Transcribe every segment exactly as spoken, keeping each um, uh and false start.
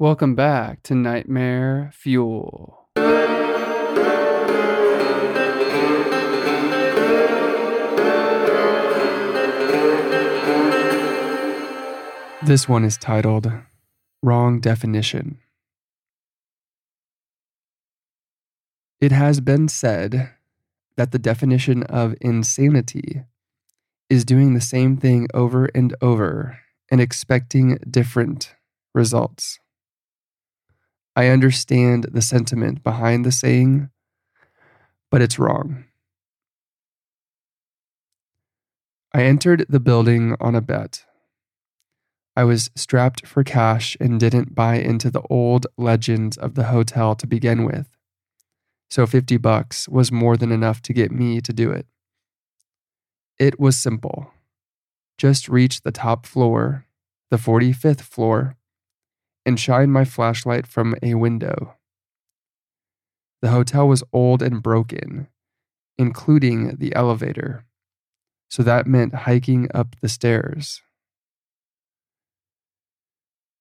Welcome back to Nightmare Fuel. This one is titled Wrong Definition. It has been said that the definition of insanity is doing the same thing over and over and expecting different results. I understand the sentiment behind the saying, but it's wrong. I entered the building on a bet. I was strapped for cash and didn't buy into the old legends of the hotel to begin with, so fifty bucks was more than enough to get me to do it. It was simple. Just reach the top floor, the forty-fifth floor, and shine my flashlight from a window. The hotel was old and broken, including the elevator, so that meant hiking up the stairs.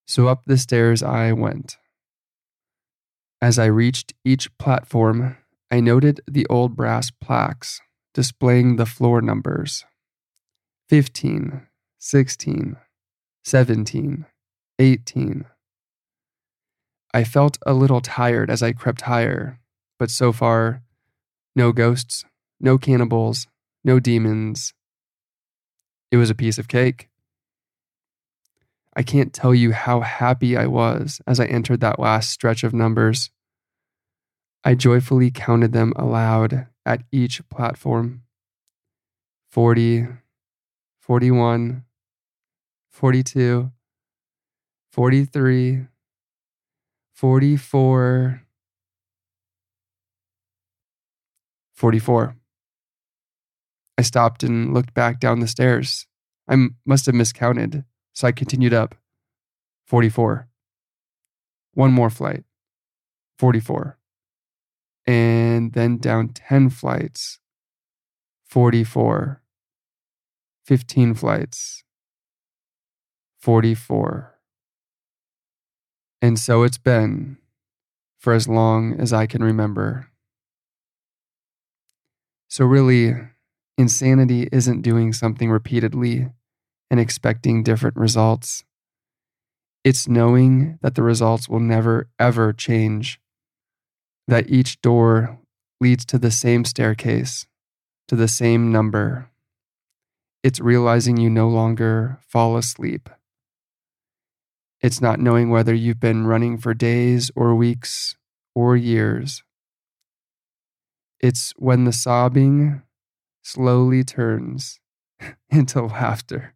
So up the stairs I went. As I reached each platform, I noted the old brass plaques displaying the floor numbers: fifteen, sixteen, seventeen, eighteen. I felt a little tired as I crept higher, but so far, no ghosts, no cannibals, no demons. It was a piece of cake. I can't tell you how happy I was as I entered that last stretch of numbers. I joyfully counted them aloud at each platform. forty, forty-one, forty-two, forty-three, Forty-four, forty-four. I stopped and looked back down the stairs. I m- must have miscounted, so I continued up. Forty-four. One more flight. Forty-four. And then down ten flights. Forty-four. Fifteen flights. Forty-four. And so it's been for as long as I can remember. So really, insanity isn't doing something repeatedly and expecting different results. It's knowing that the results will never, ever change, that each door leads to the same staircase, to the same number. It's realizing you no longer fall asleep. It's not knowing whether you've been running for days or weeks or years. It's when the sobbing slowly turns into laughter.